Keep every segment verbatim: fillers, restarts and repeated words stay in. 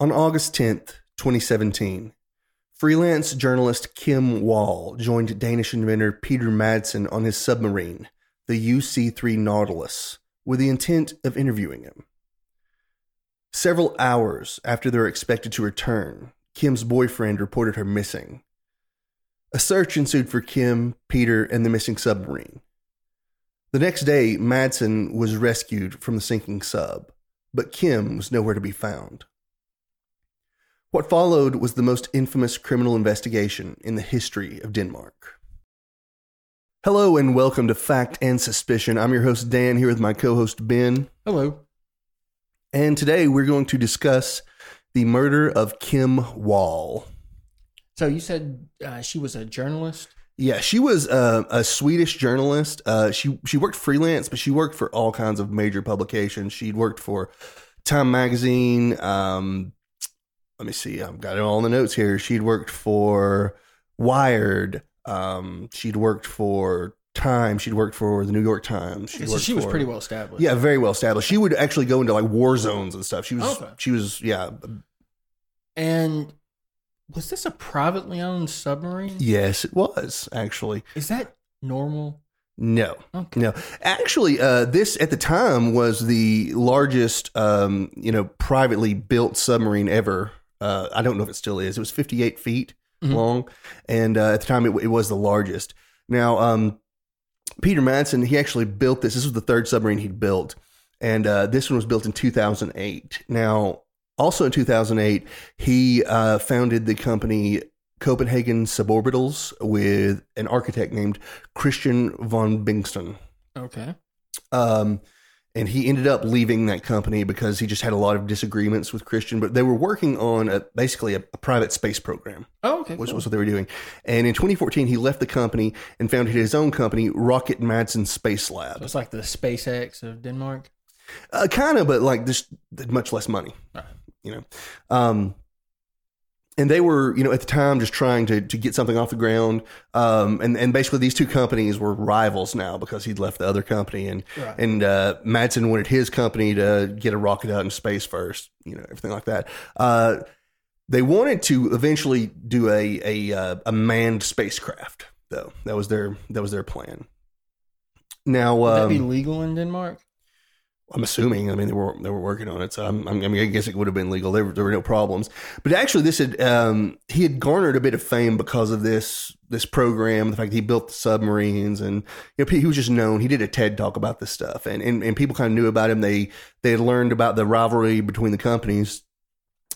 On August tenth, twenty seventeen, freelance journalist Kim Wall joined Danish inventor Peter Madsen on his submarine, the U C three Nautilus, with the intent of interviewing him. Several hours after they were expected to return, Kim's boyfriend reported her missing. A search ensued for Kim, Peter, and the missing submarine. The next day, Madsen was rescued from the sinking sub, but Kim was nowhere to be found. What followed was the most infamous criminal investigation in the history of Denmark. Hello and welcome to Fact and Suspicion. I'm your host, Dan, here with my co-host, Ben. Hello. And today we're going to discuss the murder of Kim Wall. So you said uh, she was a journalist? Yeah, she was a, a Swedish journalist. Uh, she, she worked freelance, but she worked for all kinds of major publications. She'd worked for Time Magazine, um... Let me see. I've got it all in the notes here. She'd worked for Wired. Um, she'd worked for Time. She'd worked for the New York Times. She so she was for, pretty well established. Yeah, very well established. She would actually go into like war zones and stuff. She was. Okay. She was. Yeah. And was this a privately owned submarine? Yes, it was actually. Is that normal? No, okay. no. Actually, uh, this at the time was the largest, um, you know, privately built submarine ever. Uh, I don't know if it still is. It was fifty-eight feet mm-hmm. long. And uh, at the time, it, it was the largest. Now, um, Peter Madsen, he actually built this. This was the third submarine he'd built. And uh, this one was built in two thousand eight. Now, also in two thousand eight, he uh, founded the company Copenhagen Suborbitals with an architect named Christian von Bingston. Okay. Um, and he ended up leaving that company because he just had a lot of disagreements with Christian, but they were working on a, basically a, a private space program. Oh, okay. Which cool. was what they were doing. And in twenty fourteen, he left the company and founded his own company, Rocket Madsen Space Lab. So it's like the SpaceX of Denmark? Uh, kind of, but like just much less money, right. you know? Um, And they were, you know, at the time just trying to, to get something off the ground. Um, and, and basically these two companies were rivals now because he'd left the other company. And right. and uh, Madsen wanted his company to get a rocket out in space first, you know, everything like that. Uh, they wanted to eventually do a a, uh, a manned spacecraft, though. That was their that was their plan. Now, would um, that be legal in Denmark? I'm assuming. I mean, they were they were working on it, so I'm, I'm, I mean, I guess it would have been legal. There were, there were no problems. But actually, this had um, he had garnered a bit of fame because of this this program. The fact that he built the submarines, and you know, he was just known. He did a TED talk about this stuff, and and, and people kind of knew about him. They they had learned about the rivalry between the companies.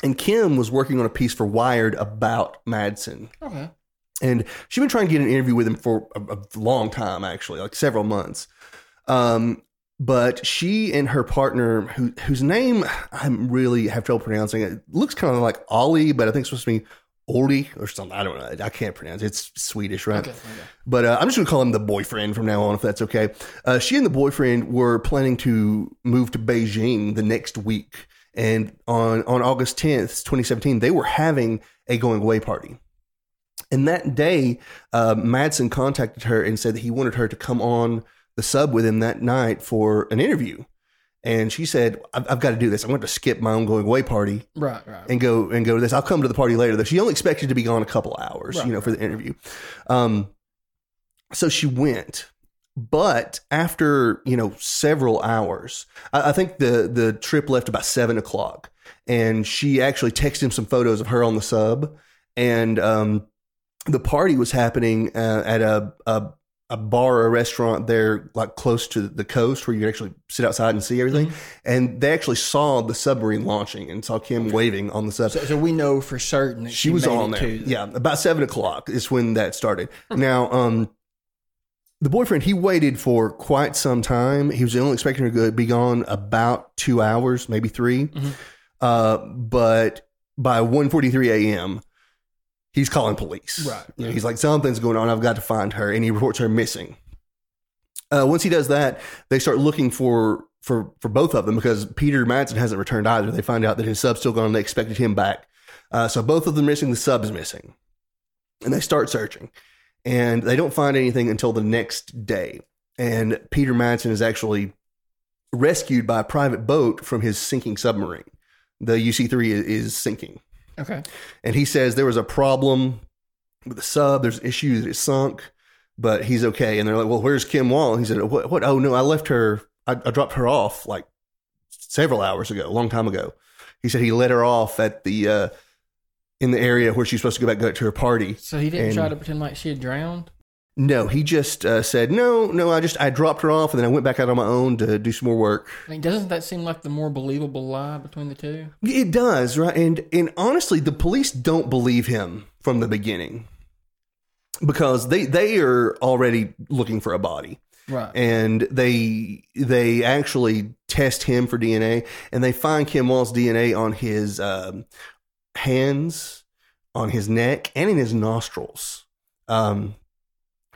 And Kim was working on a piece for Wired about Madsen. Okay. And she'd been trying to get an interview with him for a, a long time, actually, like several months. Um. But she and her partner, who, whose name I'm really have trouble pronouncing, it looks kind of like Ollie, but I think it's supposed to be Oli or something. I don't know. I can't pronounce it. It's Swedish, right? Okay, okay. But uh, I'm just going to call him the boyfriend from now on, if that's okay. Uh, she and the boyfriend were planning to move to Beijing the next week. And on, on August tenth, twenty seventeen, they were having a going away party. And that day, uh, Madsen contacted her and said that he wanted her to come on the sub with him that night for an interview. And she said, I've, I've got to do this. I'm going to skip my own going away party right, right. and go and go to this. I'll come to the party later, though. She only expected to be gone a couple hours, right, you know, right, for the interview. Right. Um, so she went, but after, you know, several hours, I, I think the, the trip left about seven o'clock and she actually texted him some photos of her on the sub. And, um, the party was happening uh, at a, a, a bar or a restaurant there, like close to the coast where you actually sit outside and see everything. Mm-hmm. And they actually saw the submarine launching and saw Kim waving on the sub. So, so we know for certain that she, she was on there. Too. Yeah. About seven o'clock is when that started. Hmm. Now, um, the boyfriend, he waited for quite some time. He was only expecting her to be gone about two hours, maybe three. Mm-hmm. Uh, but by one forty-three a.m., he's calling police. Right, right. You know, he's like, something's going on. I've got to find her. And he reports her missing. Uh, once he does that, they start looking for, for, for both of them because Peter Madsen hasn't returned either. They find out that his sub's still gone. They expected him back. Uh, so both of them missing, the sub's missing. And they start searching. And they don't find anything until the next day. And Peter Madsen is actually rescued by a private boat from his sinking submarine. the U C three is, is sinking. Okay. And he says there was a problem with the sub. There's issues. It sunk, but he's okay. And they're like, well, where's Kim Wall? And he said, what, what? Oh, no, I left her. I, I dropped her off like several hours ago, a long time ago. He said he let her off at the uh, in the area where she's supposed to go back to her party. So he didn't and, try to pretend like she had drowned? No, he just uh, said, no, no, I just, I dropped her off and then I went back out on my own to do some more work. I mean, doesn't that seem like the more believable lie between the two? It does, right? And and honestly, the police don't believe him from the beginning because they, they are already looking for a body. Right. And they they actually test him for D N A and they find Kim Wall's D N A on his um, hands, on his neck, and in his nostrils. Um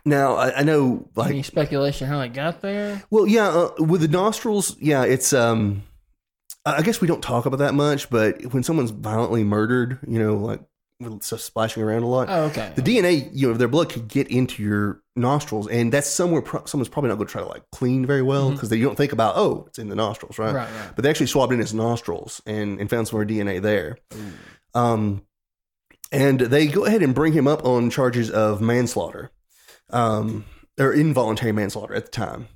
Now, I, I know, like... Any speculation how it got there? Well, yeah, uh, with the nostrils, yeah, it's... Um, I guess we don't talk about that much, but when someone's violently murdered, you know, like, with stuff splashing around a lot... Oh, okay. The D N A, you know, their blood could get into your nostrils, and that's somewhere pro- someone's probably not going to try to, like, clean very well, because mm-hmm. you don't think about, oh, it's in the nostrils, right? Right, right. But they actually swabbed in his nostrils and, and found some more D N A there. Ooh. Um, and they go ahead and bring him up on charges of manslaughter. Um, or involuntary manslaughter at the time,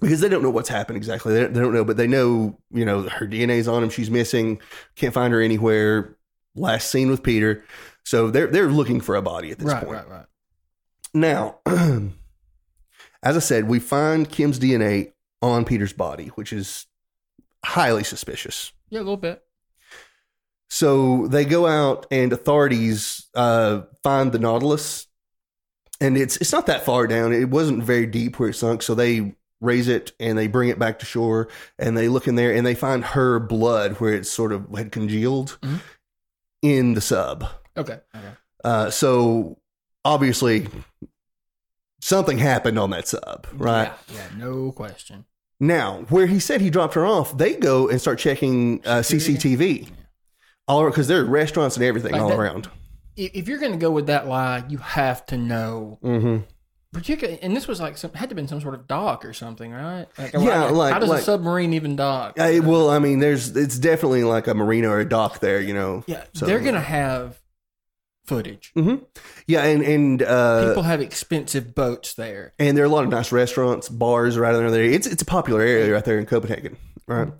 because they don't know what's happened exactly. They don't, they don't know, but they know, you know, her D N A's on him. She's missing. Can't find her anywhere. Last seen with Peter. So they're, they're looking for a body at this right, point. Right, right, right. Now, as I said, we find Kim's D N A on Peter's body, which is highly suspicious. Yeah, a little bit. So they go out and authorities, uh, find the Nautilus. And it's it's not that far down. It wasn't very deep where it sunk. So they raise it and they bring it back to shore and they look in there and they find her blood where it sort of had congealed mm-hmm. in the sub. Okay. okay. Uh, so obviously something happened on that sub, right? Yeah, yeah, no question. Now, where he said he dropped her off, they go and start checking uh, C C T V. Yeah. All right, because there are restaurants and everything like all that- around. If you're going to go with that lie, you have to know. Mm-hmm. Particularly, and this was like some, had to have been some sort of dock or something, right? Like, yeah, like, like how does like, a submarine even dock? I, well, I mean, there's it's definitely like a marina or a dock there, you know. Yeah, so they're going to have footage. Mm-hmm. Yeah, and and uh, people have expensive boats there, and there are a lot of nice restaurants, bars right there. It's it's a popular area right there in Copenhagen, right? Mm-hmm.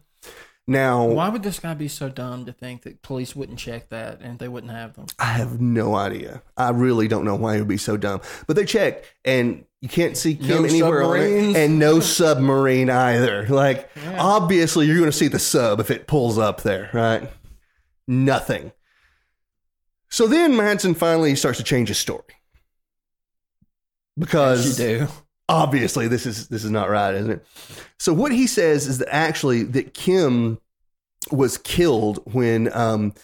Now, why would this guy be so dumb to think that police wouldn't check that and they wouldn't have them? I have no idea. I really don't know why he would be so dumb. But they checked, and you can't see Kim no anywhere on it, and no submarine either. Like, yeah. Obviously, you're going to see the sub if it pulls up there, right? Nothing. So then Madsen finally starts to change his story because yes, you do. Obviously, this is this is not right, isn't it? So what he says is that actually that Kim was killed when um,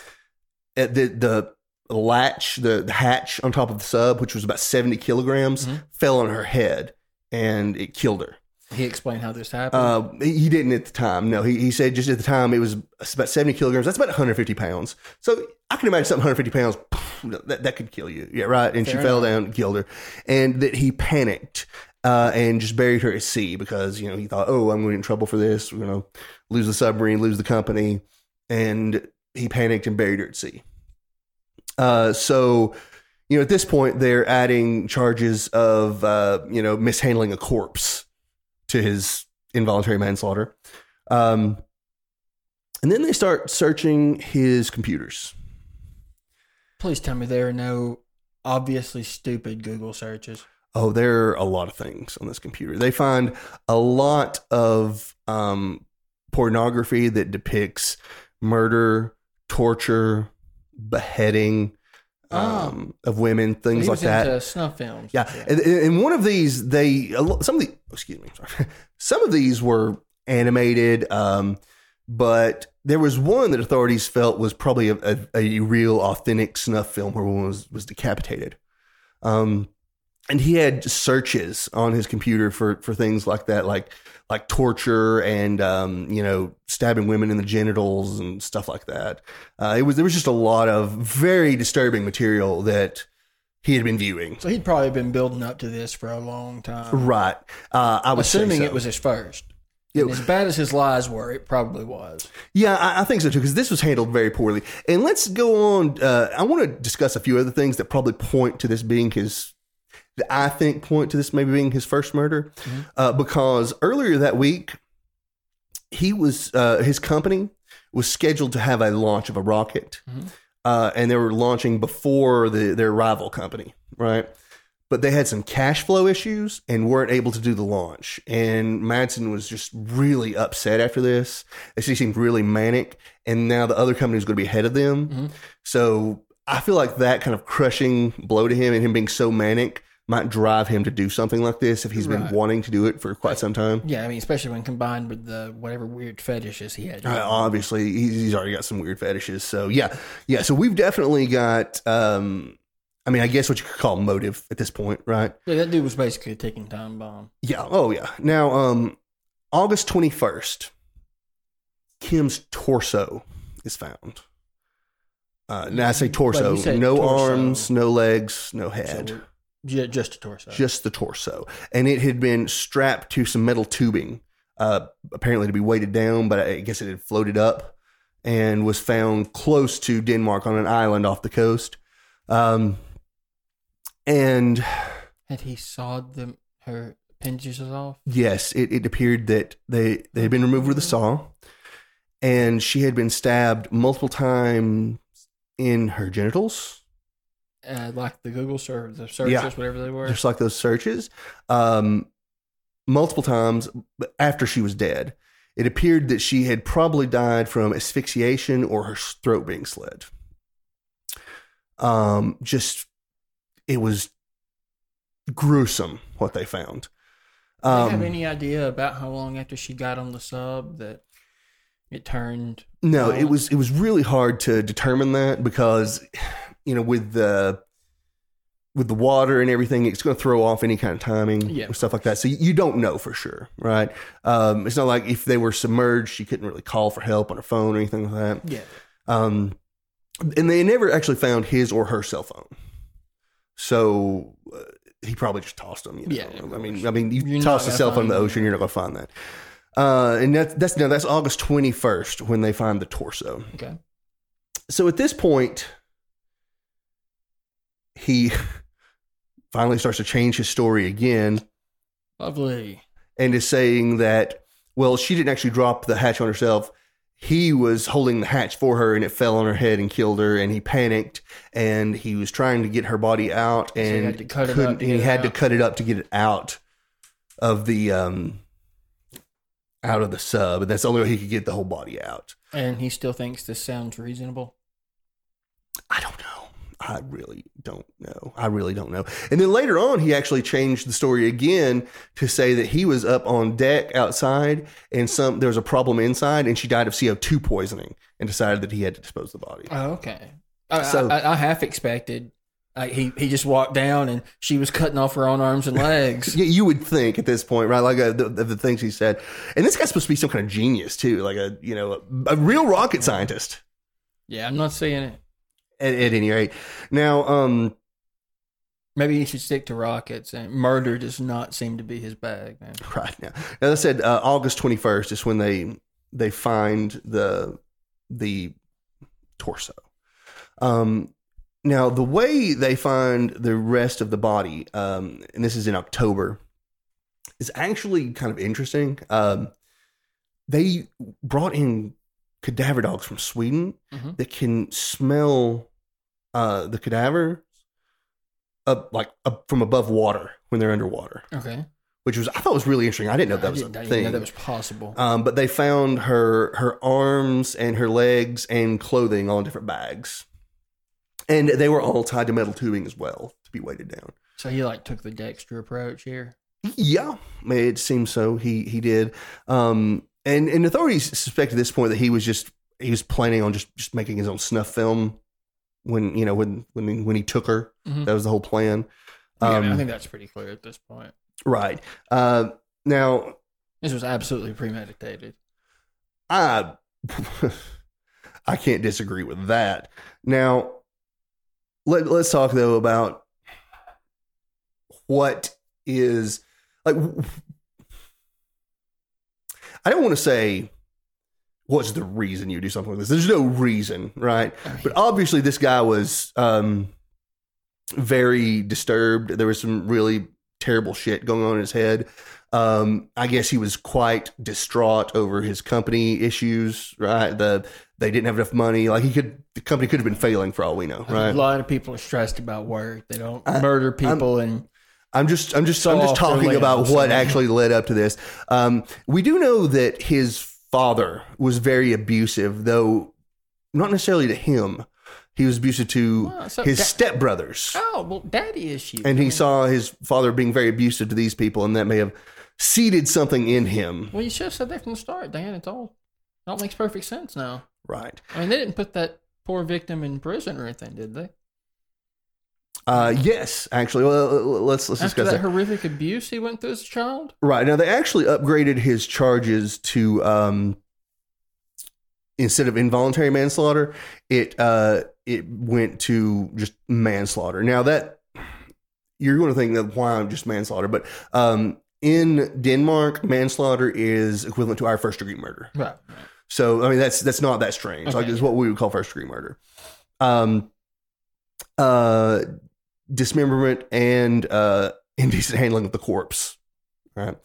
at the the latch, the, the hatch on top of the sub, which was about seventy kilograms, mm-hmm. fell on her head and it killed her. He explained how this happened? Uh, he didn't at the time. No, he, he said just at the time it was about seventy kilograms. That's about one hundred fifty pounds. So I can imagine something one hundred fifty pounds, that, that could kill you. Yeah, right. And Fair she enough. Fell down and killed her. And that he panicked. Uh, and just buried her at sea because, you know, he thought, oh, I'm going to get in trouble for this. We're going to lose the submarine, lose the company. And he panicked and buried her at sea. Uh, so, you know, at this point, they're adding charges of, uh, you know, mishandling a corpse to his involuntary manslaughter. Um, and then they start searching his computers. Please tell me there are no obviously stupid Google searches. Oh, there are a lot of things on this computer. They find a lot of um, pornography that depicts murder, torture, beheading um, oh. of women, things so like that. Into snuff films. Yeah, yeah. And, and one of these, they some of the excuse me, sorry, some of these were animated, um, but there was one that authorities felt was probably a, a, a real, authentic snuff film where one was was decapitated. Um. And he had searches on his computer for, for things like that, like like torture and, um, you know, stabbing women in the genitals and stuff like that. Uh, it was there was just a lot of very disturbing material that he had been viewing. So he'd probably been building up to this for a long time. Right. Uh, I was assuming so. It was his first. And as bad as his lies were, it probably was. Yeah, I, I think so, too, because this was handled very poorly. And let's go on. Uh, I want to discuss a few other things that probably point to this being his, that I think point to this maybe being his first murder. Mm-hmm. Uh, because earlier that week, he was uh, his company was scheduled to have a launch of a rocket. Mm-hmm. Uh, and they were launching before the, their rival company, right? But they had some cash flow issues and weren't able to do the launch. And Madsen was just really upset after this. She seemed really manic. And now the other company is going to be ahead of them. Mm-hmm. So I feel like that kind of crushing blow to him and him being so manic might drive him to do something like this if he's right. been wanting to do it for quite some time. Yeah, I mean, especially when combined with the whatever weird fetishes he had. Uh, obviously, he's already got some weird fetishes. So yeah, yeah. So we've definitely got... Um, I mean, I guess what you could call motive at this point, right? Yeah, that dude was basically a ticking time bomb. Yeah. Oh, yeah. Now, um, August twenty-first, Kim's torso is found. Uh, now, I say torso. No torso. Arms, no legs, no head. So yeah, just a torso. Just the torso. And it had been strapped to some metal tubing, uh, apparently to be weighted down, but I guess it had floated up and was found close to Denmark on an island off the coast. Um. And had he sawed them her appendages off? Yes, it, it appeared that they, they had been removed with a saw, and she had been stabbed multiple times in her genitals. Uh, like the Google search, the searches, yeah, whatever they were. Just like those searches. Um, multiple times after she was dead. It appeared that she had probably died from asphyxiation or her throat being slit. Um, just... It was gruesome what they found. Um, Do you have any idea about how long after she got on the sub that it turned? No, violent? it was it was really hard to determine that because, you know, with the with the water and everything, it's going to throw off any kind of timing yeah. or stuff like that. So you don't know for sure, right? Um, it's not like if they were submerged, she couldn't really call for help on her phone or anything like that. Yeah. Um, and they never actually found his or her cell phone. So uh, he probably just tossed them. You know? Yeah, I mean, I mean, you you're toss a cell phone in the ocean, you're not gonna find that. Uh, and that's that's now that's August twenty-first when they find the torso. Okay. So at this point, he finally starts to change his story again. Lovely. And is saying that, well, she didn't actually drop the hatch on herself. He was holding the hatch for her and it fell on her head and killed her. And he panicked and he was trying to get her body out and he had to cut, he had to cut it up to get it out of the, um, out of the sub. And that's the only way he could get the whole body out. And he still thinks this sounds reasonable. I don't know. I really don't know. I really don't know. And then later on, he actually changed the story again to say that he was up on deck outside and some there was a problem inside and she died of C O two poisoning and decided that he had to dispose of the body. Oh, okay. I, so, I, I, I half expected I, he, he just walked down and she was cutting off her own arms and legs. Yeah, you would think at this point, right? Like uh, the, the things he said. And this guy's supposed to be some kind of genius too, like a, you know, a, a real rocket scientist. Yeah, I'm not seeing it. At, at any rate, now um, maybe he should stick to rockets. And murder does not seem to be his bag, man. Right now, now I said uh, August twenty-first is when they they find the the torso. Um, now the way they find the rest of the body, um, and this is in October, is actually kind of interesting. Um, they brought in cadaver dogs from Sweden mm-hmm. that can smell uh, the cadaver up like up from above water when they're underwater. Okay, which was I thought was really interesting. I didn't know that I was a I thing. I didn't know that was possible. Um, but they found her her arms and her legs and clothing all in different bags, and they were all tied to metal tubing as well to be weighted down. So he like took the Dexter approach here. Yeah, it seems so. He he did. Um, And and authorities suspect at this point that he was just he was planning on just, just making his own snuff film when you know when when when he took her. Mm-hmm. That was the whole plan. Um, yeah, I, mean, I think that's pretty clear at this point. Right. Uh, now this was absolutely premeditated. I I can't disagree with that. Now let let's talk though about what is like. I don't want to say what's the reason you do something like this. There's no reason, right? right. But obviously this guy was um, very disturbed. There was some really terrible shit going on in his head. Um, I guess he was quite distraught over his company issues, right? The they didn't have enough money. Like he could, the company could have been failing for all we know, right? A lot of people are stressed about work. They don't I, murder people, I'm, and I'm just, I'm just, I'm just talking about what actually led up to this. Um, we do know that his father was very abusive, though not necessarily to him. He was abusive to oh, so his da- stepbrothers. Oh, well, daddy issues. And man. He saw his father being very abusive to these people, and that may have seeded something in him. Well, you should have said that from the start, Dan. It's all, it all makes perfect sense now. Right. I mean, they didn't put that poor victim in prison or anything, did they? Uh, yes, actually. Well, let's let's After discuss that, that horrific abuse he went through as a child. Right. Now, they actually upgraded his charges to, um, instead of involuntary manslaughter, it uh, it went to just manslaughter. Now, that you're going to think that why I'm just manslaughter, but um, in Denmark, manslaughter is equivalent to our first degree murder. Right. right. So, I mean, that's that's not that strange. Okay. Like, it's what we would call first degree murder. Um, uh. Dismemberment and uh, indecent handling of the corpse. Right.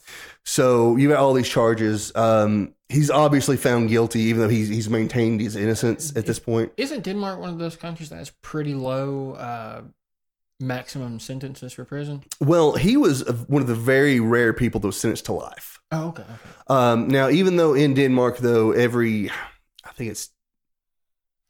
So you got all these charges. Um, he's obviously found guilty, even though he's he's maintained his innocence at this point. Isn't Denmark one of those countries that has pretty low uh, maximum sentences for prison? Well, he was one of the very rare people that was sentenced to life. Oh, okay. okay. Um, now, even though in Denmark, though, every I think it's.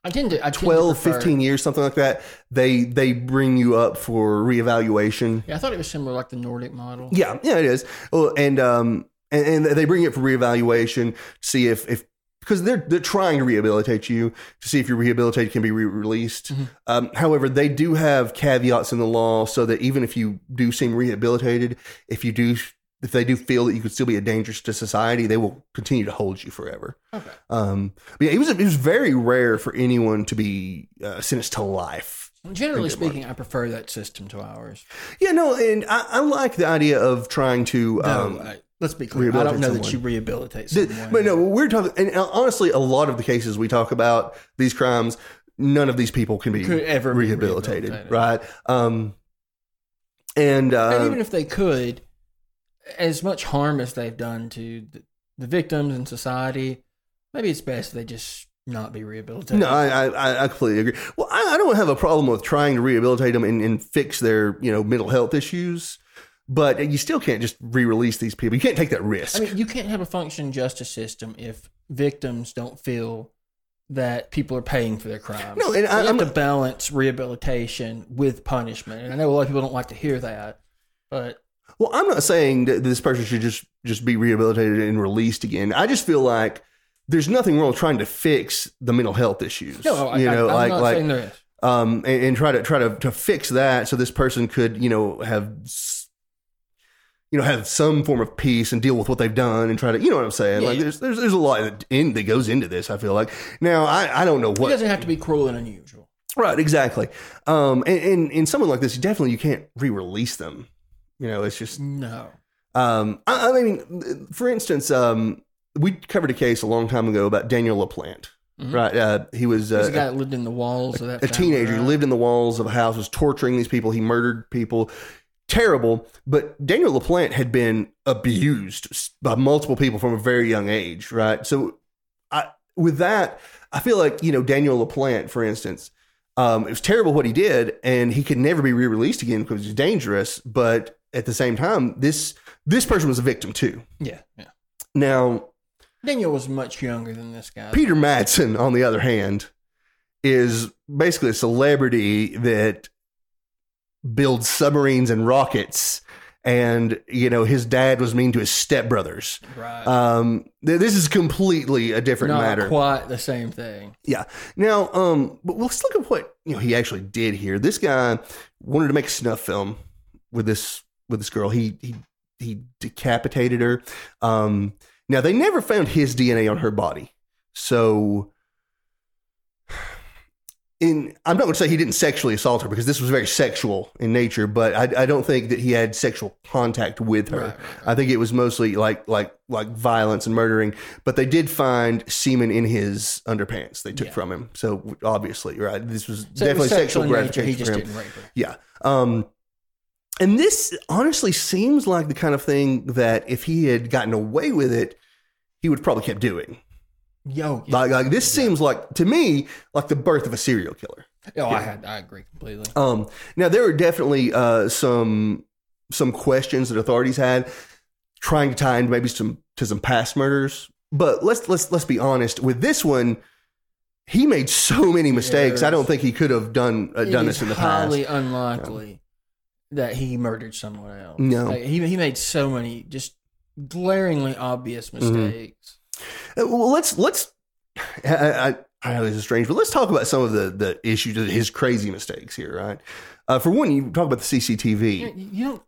I tend to I twelve, tend to fifteen years, something like that. They they bring you up for reevaluation. Yeah, I thought it was similar, like the Nordic model. Yeah, yeah, it is. Well, and um, and, and they bring you up for reevaluation, see if if because they're they're trying to rehabilitate you to see if your rehabilitated can be re-released. Mm-hmm. Um, however, they do have caveats in the law so that even if you do seem rehabilitated, if you do. If they do feel that you could still be a dangerous to society, they will continue to hold you forever. Okay. Um, but yeah, it was it was very rare for anyone to be uh, sentenced to life. Generally speaking, I prefer that system to ours. Yeah, no, and I, I like the idea of trying to. No, um, I, let's be clear. I don't know someone. that you rehabilitate someone. The, but no, we're talking, and honestly, a lot of the cases we talk about these crimes, none of these people can be could ever rehabilitated, be rehabilitated, right? Um, and uh, and even if they could. As much harm as they've done to the victims and society, maybe it's best they just not be rehabilitated. No, I I, I completely agree. Well, I, I don't have a problem with trying to rehabilitate them and, and fix their, you know, mental health issues, but you still can't just re-release these people. You can't take that risk. I mean, you can't have a functioning justice system if victims don't feel that people are paying for their crimes. No, and so I, you I'm have to balance rehabilitation with punishment, and I know a lot of people don't like to hear that, but. Well, I'm not saying that this person should just, just be rehabilitated and released again. I just feel like there's nothing wrong with trying to fix the mental health issues. No, I, you know, I, I'm like, not like, saying there is. Um, and, and try to try to, to fix that so this person could, you know, have you know have some form of peace and deal with what they've done and try to, you know what I'm saying? Yeah, like, yeah. there's there's there's a lot that, in, that goes into this. I feel like now I, I don't know what it doesn't have to be cruel and unusual. Right, exactly. Um, and and, and someone like this, definitely you can't re-release them. You know, it's just no. Um, I, I mean, for instance, um, we covered a case a long time ago about Daniel LaPlante, mm-hmm. right? Uh, he was uh, a guy that lived in the walls a, of that. A teenager who lived in the walls of a house, was torturing these people. He murdered people. Terrible. But Daniel LaPlante had been abused by multiple people from a very young age, right? So, I, with that, I feel like you know Daniel LaPlante, for instance. Um, it was terrible what he did, and he could never be re-released again because he's dangerous. But at the same time, this this person was a victim too. Yeah, yeah. Now, Daniel was much younger than this guy. Peter Madsen, on the other hand, is basically a celebrity that builds submarines and rockets. And you know his dad was mean to his stepbrothers. Right. Um, th- this is completely a different Not matter. Not quite the same thing. Yeah. Now, um, but let's look at what you know he actually did here. This guy wanted to make a snuff film with this. With this girl, he he he decapitated her. Um, now they never found his D N A on her body, so in, I'm not going to say he didn't sexually assault her because this was very sexual in nature, but I, I don't think that he had sexual contact with her. Right, right, right. I think it was mostly like like like violence and murdering, but they did find semen in his underpants they took yeah. from him. So obviously, right, this was so definitely was sexual, sexual gratification. He just for him. Didn't rape her. Yeah. Um, and this honestly seems like the kind of thing that if he had gotten away with it, he would probably kept doing. Yo, yeah. like, like this yeah. seems like to me like the birth of a serial killer. Oh, yeah. I had, I agree completely. Um, now there were definitely uh, some some questions that authorities had, trying to tie in maybe some to some past murders. But let's let's let's be honest with this one. He made so many mistakes. Yes. I don't think he could have done uh, done this in the past. Highly unlikely um, that he murdered someone else. No, like, he he made so many just glaringly obvious mistakes. Mm-hmm. Well, let's let's. I, I, I know this is strange, but let's talk about some of the the issues, his crazy mistakes here, right? Uh, for one, you talk about the C C T V. You, you don't.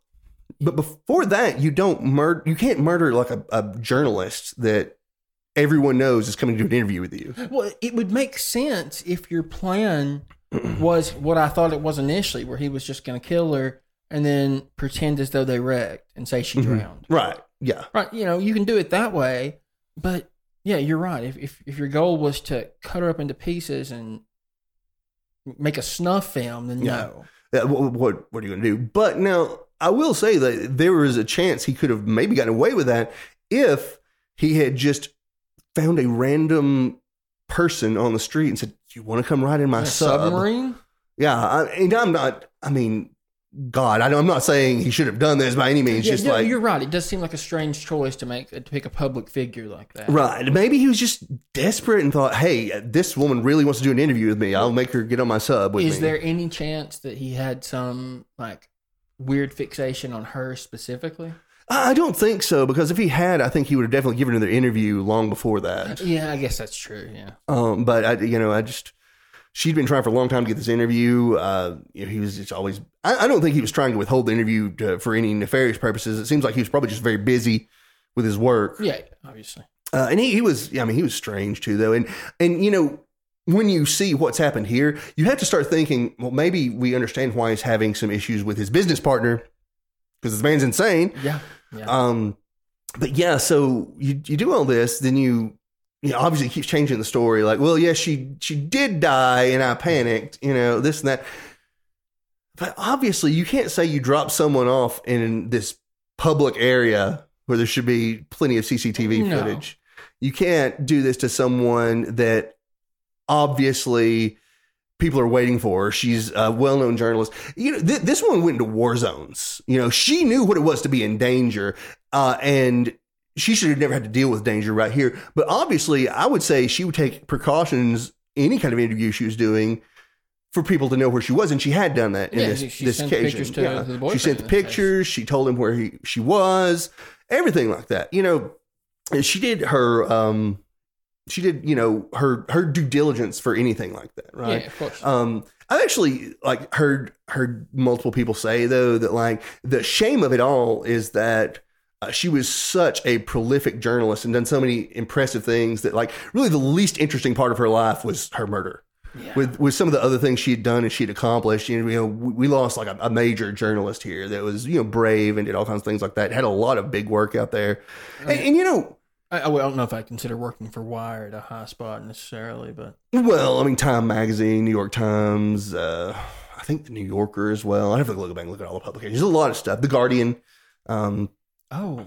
But before that, you don't murder. You can't murder like a, a journalist that everyone knows is coming to do an interview with you. Well, it would make sense if your plan was what I thought it was initially, where he was just going to kill her and then pretend as though they wrecked and say she drowned. Mm-hmm. Right. Yeah. Right. You know, you can do it that way. But yeah, you're right. If, if if your goal was to cut her up into pieces and make a snuff film, then yeah. no. Yeah, what, what what are you going to do? But now I will say that there was a chance he could have maybe gotten away with that if he had just found a random person on the street and said, "Do you want to come ride in my sub? submarine?" Yeah, I, and I'm not. I mean. God, I know I'm not saying he should have done this by any means. Yeah, just no, like, you're right. It does seem like a strange choice to make to pick a public figure like that. Right. Maybe he was just desperate and thought, hey, this woman really wants to do an interview with me. I'll make her get on my sub with Is me. Is there any chance that he had some like weird fixation on her specifically? I don't think so, because if he had, I think he would have definitely given another interview long before that. Yeah, I guess that's true. Yeah. Um, but I, you know, I just. She'd been trying for a long time to get this interview. Uh, you know, he was just always... I, I don't think he was trying to withhold the interview to, for any nefarious purposes. It seems like he was probably just very busy with his work. Yeah, obviously. Uh, and he, he was... I mean, he was strange, too, though. And, and, you know, when you see what's happened here, you have to start thinking, well, maybe we understand why he's having some issues with his business partner, because this man's insane. Yeah, yeah. Um, but, yeah, so you, you do all this, then you... You know, obviously, it keeps changing the story. Like, well, yeah, she she did die, and I panicked. You know, this and that. But obviously, you can't say you drop someone off in this public area where there should be plenty of C C T V no. footage. You can't do this to someone that obviously people are waiting for. She's a well-known journalist. You know, th- this one went into war zones. You know, she knew what it was to be in danger, uh, and. She should have never had to deal with danger right here. But obviously, I would say she would take precautions, any kind of interview she was doing, for people to know where she was. And she had done that in yeah, this, she this sent occasion. Pictures to, yeah. to the boyfriend she sent the pictures. Case. She told him where he, she was, everything like that. You know, and she did her, um, she did, you know, her, her due diligence for anything like that. Right. Yeah, of course. Um, I've actually like heard, heard multiple people say though, that like the shame of it all is that, Uh, she was such a prolific journalist and done so many impressive things that like really the least interesting part of her life was her murder yeah. with, with some of the other things she had done and she'd accomplished. You know, we, we lost like a, a major journalist here that was, you know, brave and did all kinds of things like that. Had a lot of big work out there. And, I mean, and you know, I, I don't know if I consider working for Wired a high spot necessarily, but well, I mean, Time Magazine, New York Times, uh, I think the New Yorker as well. I have to look back and look at all the publications. There's a lot of stuff. The Guardian, um, Oh,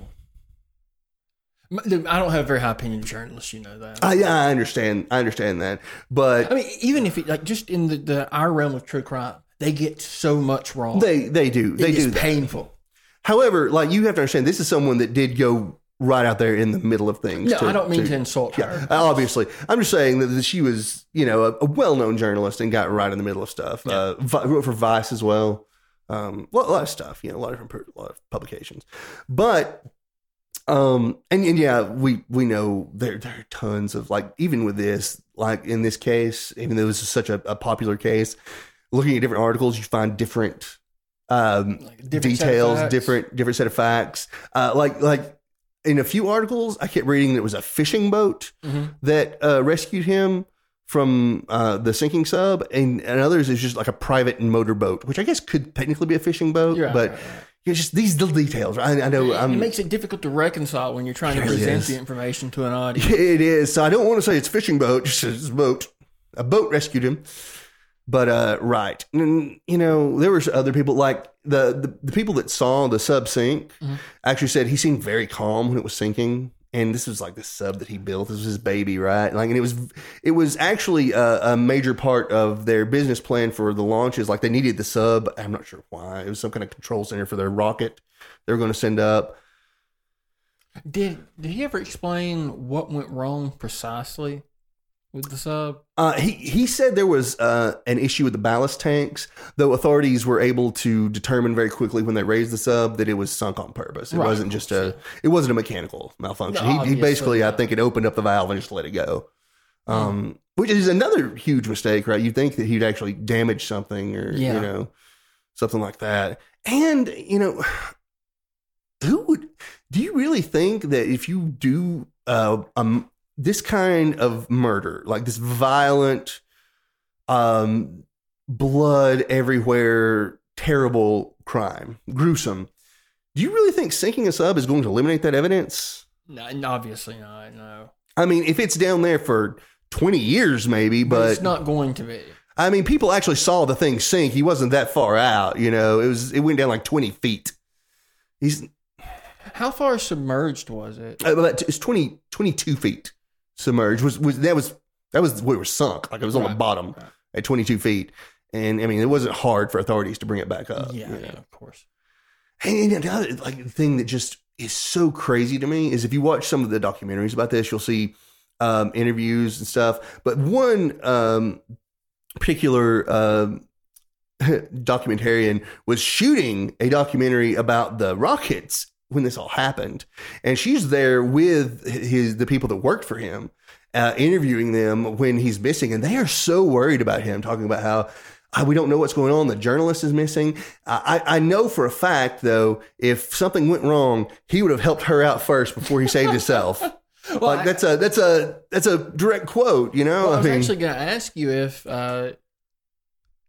I don't have a very high opinion of journalists. You know that. I, I understand. I understand that. But I mean, even if it, like just in the, the our realm of true crime, they get so much wrong. They they do. They it do. It's painful. However, like you have to understand, this is someone that did go right out there in the middle of things. No, to, I don't mean to, to insult yeah, her. Obviously, I'm just saying that she was, you know, a, a well-known journalist and got right in the middle of stuff. Yeah. Uh, wrote for Vice as well. Um, a lot, a lot of stuff, you know, a lot of different, a lot of publications, but, um, and, and yeah, we, we know there, there are tons of like, even with this, like in this case, even though this is such a, a popular case, looking at different articles, you find different, um, like different details, different, different set of facts. Uh, like, like in a few articles, I kept reading that it was a fishing boat mm-hmm. that, uh, rescued him from uh, the sinking sub, and, and others is just like a private motorboat, which I guess could technically be a fishing boat, yeah, but... Right, right. It's just these little details. I, I know I'm, it makes it difficult to reconcile when you're trying to present the information to an audience. It is. So I don't want to say it's fishing boat. Just it's a boat. A boat rescued him. But uh, right, and, you know, there were other people like the, the, the people that saw the sub sink mm-hmm. actually said he seemed very calm when it was sinking. And this was like the sub that he built. This was his baby, right? Like, and it was, it was actually a, a major part of their business plan for the launches. Like, they needed the sub. I'm not sure why. It was some kind of control center for their rocket they were going to send up. Did Did he ever explain what went wrong precisely with the sub? Uh, he he said there was uh, an issue with the ballast tanks, though authorities were able to determine very quickly when they raised the sub that it was sunk on purpose. It right. wasn't just a it wasn't a mechanical malfunction. No, he, he basically, no. I think, it opened up the valve and just let it go, um, mm. which is another huge mistake, right? You'd think that he'd actually damage something or yeah. you know something like that. And you know, who would? Do you really think that if you do uh, um? this kind of murder, like this violent, um, blood everywhere, terrible crime, gruesome. Do you really think sinking a sub is going to eliminate that evidence? No, obviously not. No. I mean, if it's down there for twenty years, maybe, but, but it's not going to be. I mean, people actually saw the thing sink. He wasn't that far out, you know. It was. It went down like twenty feet. He's how far submerged was it? Uh, well, it's twenty, twenty-two feet. Submerged was, was that was that was where it was sunk. Like, it was right, on the bottom right. at twenty-two feet, and I mean, it wasn't hard for authorities to bring it back up. Yeah, you know? Yeah, of course. And another like thing that just is so crazy to me is if you watch some of the documentaries about this, you'll see um, interviews and stuff. But one um, particular um, documentarian was shooting a documentary about the rockets when this all happened, and she's there with his the people that worked for him, uh, interviewing them when he's missing, and they are so worried about him, talking about how oh, we don't know what's going on. The journalist is missing. I, I know for a fact, though, if something went wrong, he would have helped her out first before he saved himself. Well, like I, that's a that's a that's a direct quote, you know. Well, I was I mean, actually going to ask you if uh,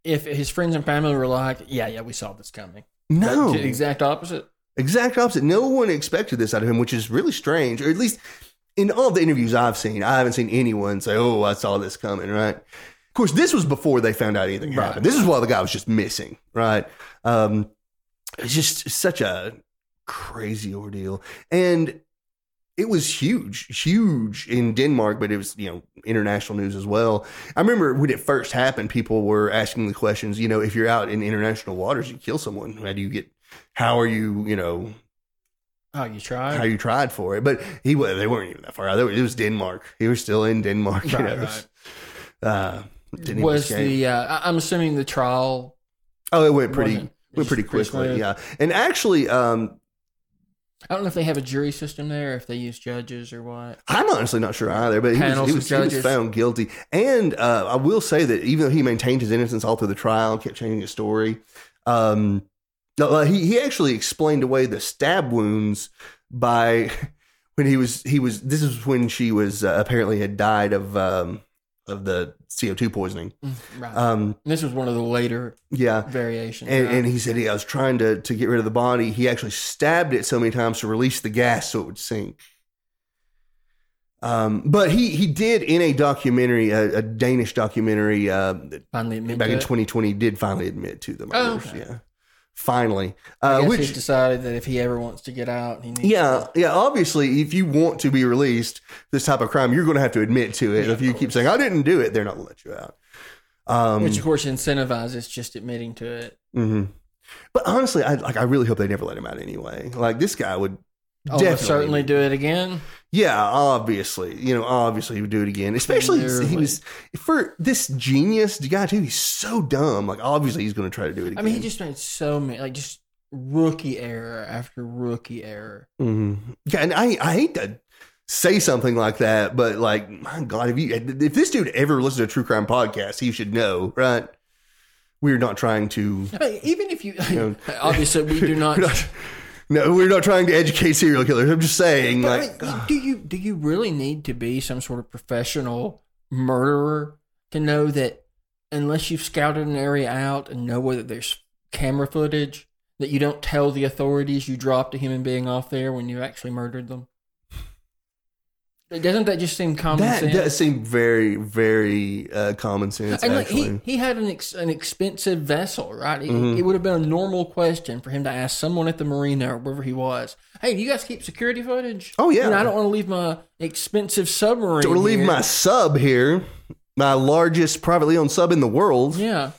if his friends and family were like, yeah, yeah, we saw this coming. No, the exact opposite. Exact opposite. No one expected this out of him, which is really strange, or at least in all the interviews I've seen, I haven't seen anyone say, oh, I saw this coming, right? Of course, this was before they found out anything happened. Right. This is why the guy was just missing, right? Um, it's just such a crazy ordeal. And it was huge, huge in Denmark, but it was, you know, international news as well. I remember when it first happened, people were asking the questions, you know, if you're out in international waters, you kill someone, how do you get... How are you, you know... How you tried. How you tried for it. But he they weren't even that far out. It was Denmark. He was still in Denmark. Right, you know, right. Uh, didn't was even the... Uh, I'm assuming the trial... Oh, it went pretty it went pretty quickly, pretty yeah. And actually... Um, I don't know if they have a jury system there, if they use judges or what. I'm honestly not sure either, but he was, he, was, he was found guilty. And uh, I will say that even though he maintained his innocence all through the trial, kept changing his story... Um, No, he he actually explained away the stab wounds by when he was he was this is when she was uh, apparently had died of um of the C O two poisoning. Right. Um, this was one of the later yeah variations. And, right? and he said, yeah, I was trying to to get rid of the body. He actually stabbed it so many times to release the gas so it would sink. Um, but he, he did in a documentary, a, a Danish documentary, uh, finally admit back in twenty twenty, did finally admit to the murders. Oh, okay. Yeah. Finally, uh, I guess which he's decided that if he ever wants to get out, he needs yeah, to. yeah. Obviously, if you want to be released, this type of crime, you're going to have to admit to it. Yeah, if you keep saying I didn't do it, they're not going to let you out. Um, which of course incentivizes just admitting to it. Mm-hmm. But honestly, I like. I really hope they never let him out anyway. Like, this guy would oh, definitely certainly do it again. Yeah, obviously, you know, obviously he would do it again. Especially Literally. he was for this genius guy too. He's so dumb. Like, obviously he's going to try to do it again. I mean, he just made so many, like, just rookie error after rookie error. Mm-hmm. Yeah, and I, I hate to say something like that, but like, my God, if you if this dude ever listened to a true crime podcast, he should know, right? We're not trying to, hey, even if you, you know, obviously we do not. No, we're not trying to educate serial killers. I'm just saying, but like, I mean, do you do you really need to be some sort of professional murderer to know that unless you've scouted an area out and know whether there's camera footage, that you don't tell the authorities you dropped a human being off there when you actually murdered them. Doesn't that just seem common that sense? That does seem very, very uh, common sense, and actually. Like he, he had an ex, an expensive vessel, right? It, mm-hmm. it would have been a normal question for him to ask someone at the marina or wherever he was. Hey, do you guys keep security footage? Oh, yeah. And I don't want to leave my expensive submarine Don't leave here. my sub here, my largest privately owned sub in the world. Yeah.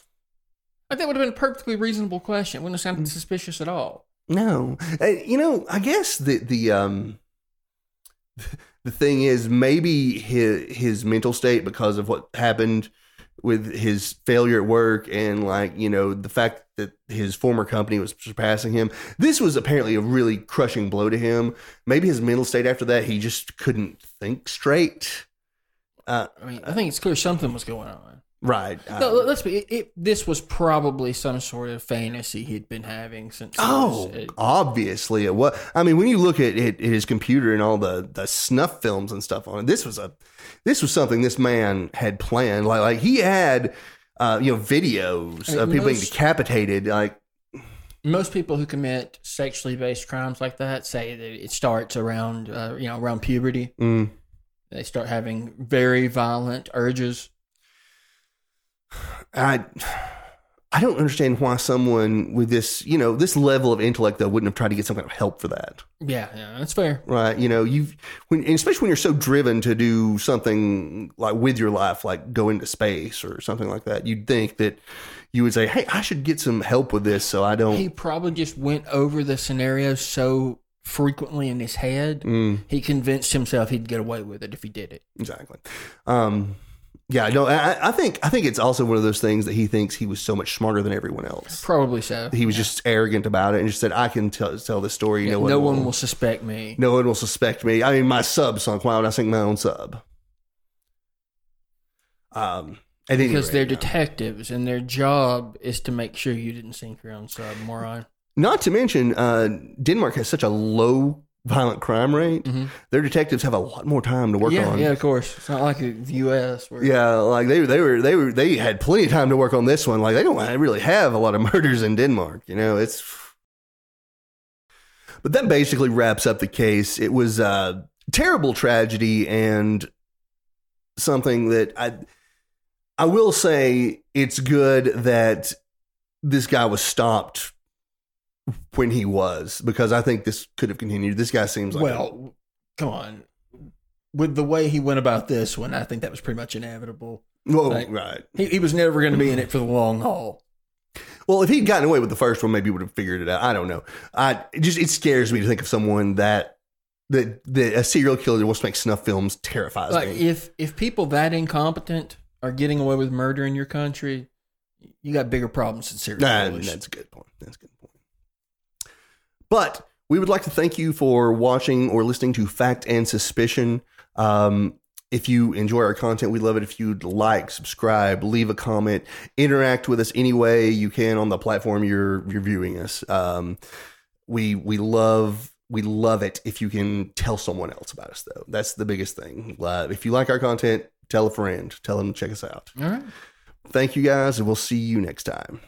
I think that would have been a perfectly reasonable question. It wouldn't have sounded mm-hmm. suspicious at all. No. Uh, you know, I guess the... the um. The thing is, maybe his his mental state, because of what happened with his failure at work and, like, you know, the fact that his former company was surpassing him, this was apparently a really crushing blow to him. Maybe his mental state after that, he just couldn't think straight. Uh, I mean, I think it's clear something was going on. Right. No, let's be. It, it, this was probably some sort of fantasy he'd been having since. Oh, it was, it, obviously it was. I mean, when you look at, at, at his computer and all the, the snuff films and stuff on it, this was a, this was something this man had planned. Like, like he had, uh, you know, videos I mean, of people most, being decapitated. Like, most people who commit sexually based crimes like that say that it starts around, uh, you know, around puberty. Mm. They start having very violent urges. I I don't understand why someone with this, you know, this level of intellect, though, wouldn't have tried to get some kind of help for that. Yeah, yeah, that's fair. Right. You know, you've, when, and especially when you're so driven to do something like with your life, like go into space or something like that, you'd think that you would say, hey, I should get some help with this so I don't. He probably just went over the scenario so frequently in his head, mm. he convinced himself he'd get away with it if he did it. Exactly. Um Yeah, no, I, I think I think it's also one of those things that he thinks he was so much smarter than everyone else. Probably so. He was yeah. just arrogant about it and just said, I can tell, tell this story. Yeah, no one, no one will, will suspect me. No one will suspect me. I mean, my sub sunk. Why would I sink my own sub? Um, at any Because rate, they're no. detectives, and their job is to make sure you didn't sink your own sub, moron. Not to mention, uh, Denmark has such a low violent crime rate, mm-hmm. their detectives have a lot more time to work yeah, on. Yeah, of course. It's not like the U S where yeah, like they they were they were they had plenty of time to work on this one. Like they don't really have a lot of murders in Denmark. You know, it's. But that basically wraps up the case. It was a terrible tragedy and something that I I will say it's good that this guy was stopped when he was, because I think this could have continued. This guy seems like... Well, a, come on. With the way he went about this one, I think that was pretty much inevitable. Well, like, right. He, he was never going to be in it for the long haul. Well, if he'd gotten away with the first one, maybe he would have figured it out. I don't know. I it just It scares me to think of someone that, that, that a serial killer that wants to make snuff films terrifies like me. If, if people that incompetent are getting away with murder in your country, you got bigger problems than serial nah, killers. That's a good point. That's a good point. But we would like to thank you for watching or listening to Fact and Suspicion. Um, if you enjoy our content, we'd love it if you'd like, subscribe, leave a comment, interact with us any way you can on the platform you're you're viewing us. Um, we we love we love it if you can tell someone else about us, though. That's the biggest thing. Uh, if you like our content, tell a friend. Tell them to check us out. All right. Thank you, guys, and we'll see you next time.